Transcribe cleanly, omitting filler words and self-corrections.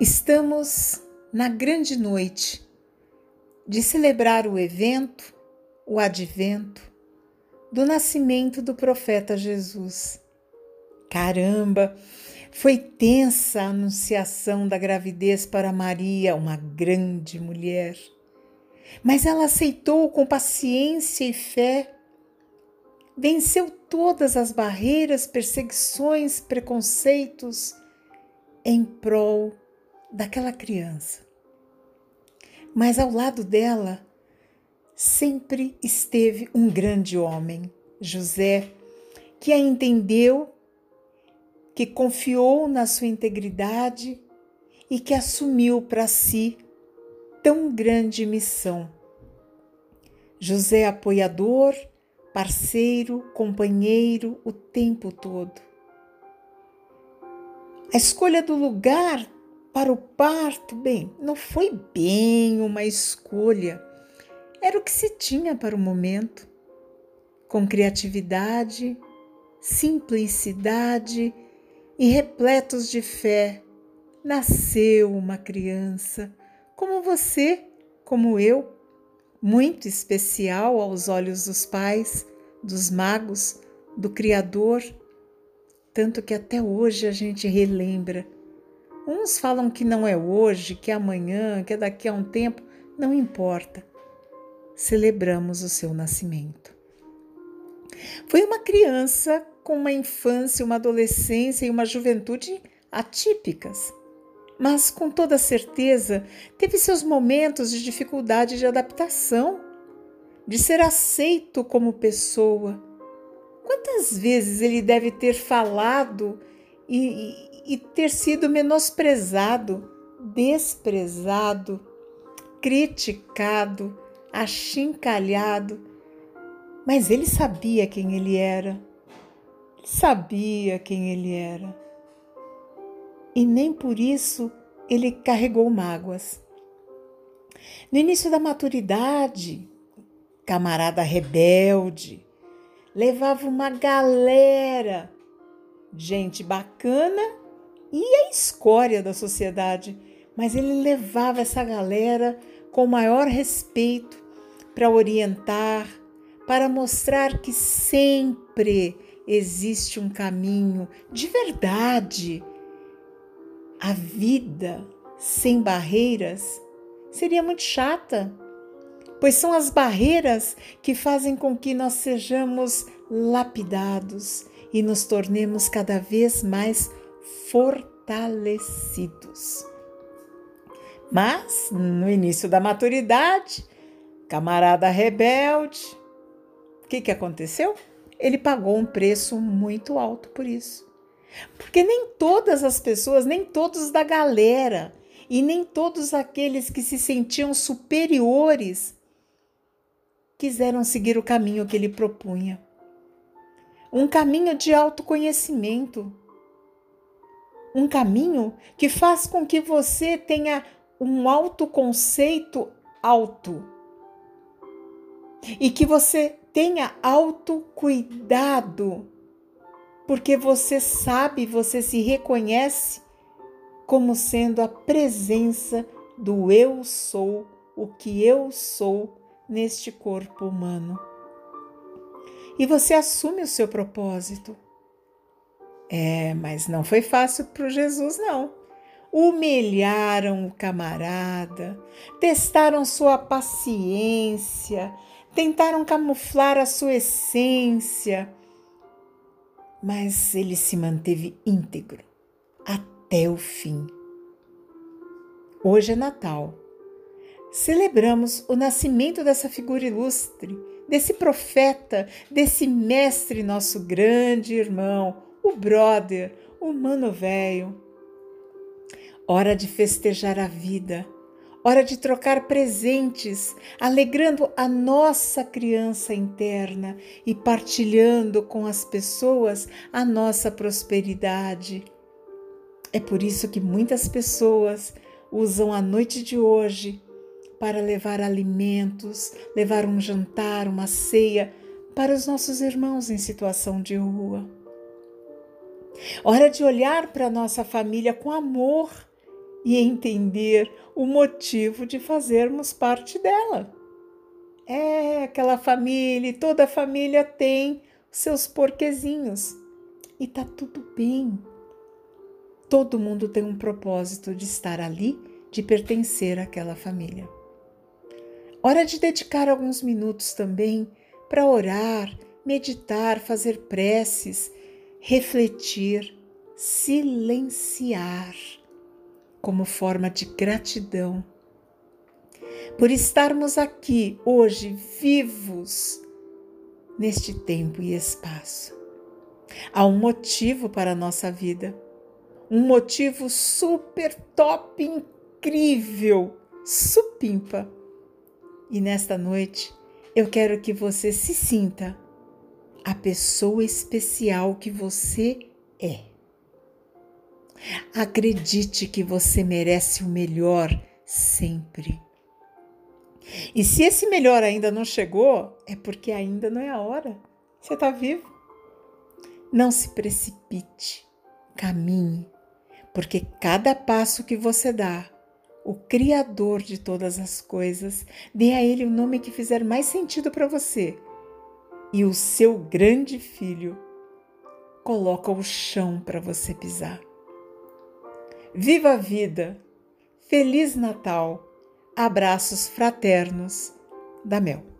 Estamos na grande noite de celebrar o evento, o advento, do nascimento do profeta Jesus. Caramba, foi tensa a anunciação da gravidez para Maria, uma grande mulher. Mas ela aceitou com paciência e fé, venceu todas as barreiras, perseguições, preconceitos em prol daquela criança. Mas ao lado dela sempre esteve um grande homem, José, que a entendeu, que confiou na sua integridade e que assumiu para si tão grande missão. José apoiador, parceiro, companheiro o tempo todo. A escolha do lugar para o parto, bem, não foi bem uma escolha. Era o que se tinha para o momento. Com criatividade, simplicidade e repletos de fé, nasceu uma criança, como você, como eu, muito especial aos olhos dos pais, dos magos, do Criador, tanto que até hoje a gente relembra. Uns falam que não é hoje, que é amanhã, que é daqui a um tempo, não importa. Celebramos o seu nascimento. Foi uma criança com uma infância, uma adolescência e uma juventude atípicas, mas com toda certeza teve seus momentos de dificuldade de adaptação, de ser aceito como pessoa. Quantas vezes ele deve ter falado e ter sido menosprezado, desprezado, criticado, achincalhado. Mas ele sabia quem ele era. Sabia quem ele era. E nem por isso ele carregou mágoas. No início da maturidade, camarada rebelde, levava uma galera, gente bacana, e a escória da sociedade, mas ele levava essa galera com o maior respeito para orientar, para mostrar que sempre existe um caminho de verdade. A vida sem barreiras seria muito chata, pois são as barreiras que fazem com que nós sejamos lapidados e nos tornemos cada vez mais fortalecidos. Mas, no início da maturidade, camarada rebelde, o que aconteceu? Ele pagou um preço muito alto por isso. Porque nem todas as pessoas, nem todos da galera e nem todos aqueles que se sentiam superiores quiseram seguir o caminho que ele propunha. Um caminho de autoconhecimento. Um caminho que faz com que você tenha um autoconceito alto e que você tenha autocuidado, porque você sabe, você se reconhece como sendo a presença do eu sou, o que eu sou neste corpo humano. E você assume o seu propósito. Mas não foi fácil para Jesus, não. Humilharam o camarada, testaram sua paciência, tentaram camuflar a sua essência, mas ele se manteve íntegro até o fim. Hoje é Natal. Celebramos o nascimento dessa figura ilustre, desse profeta, desse mestre, nosso grande irmão, o brother, o mano velho. Hora de festejar a vida, hora de trocar presentes, alegrando a nossa criança interna e partilhando com as pessoas a nossa prosperidade. É por isso que muitas pessoas usam a noite de hoje para levar alimentos, levar um jantar, uma ceia para os nossos irmãos em situação de rua. Hora de olhar para a nossa família com amor e entender o motivo de fazermos parte dela. É aquela família, e toda família tem seus porquezinhos. E tá tudo bem. Todo mundo tem um propósito de estar ali, de pertencer àquela família. Hora de dedicar alguns minutos também para orar, meditar, fazer preces, refletir, silenciar, como forma de gratidão por estarmos aqui hoje vivos neste tempo e espaço. Há um motivo para a nossa vida, um motivo super top, incrível, supimpa. E nesta noite eu quero que você se sinta a pessoa especial que você é. Acredite que você merece o melhor sempre. E se esse melhor ainda não chegou, é porque ainda não é a hora. Você está vivo. Não se precipite, caminhe, porque cada passo que você dá, o Criador de todas as coisas, dê a Ele o nome que fizer mais sentido para você. E o seu grande filho coloca o chão para você pisar. Viva a vida! Feliz Natal! Abraços fraternos da Mel.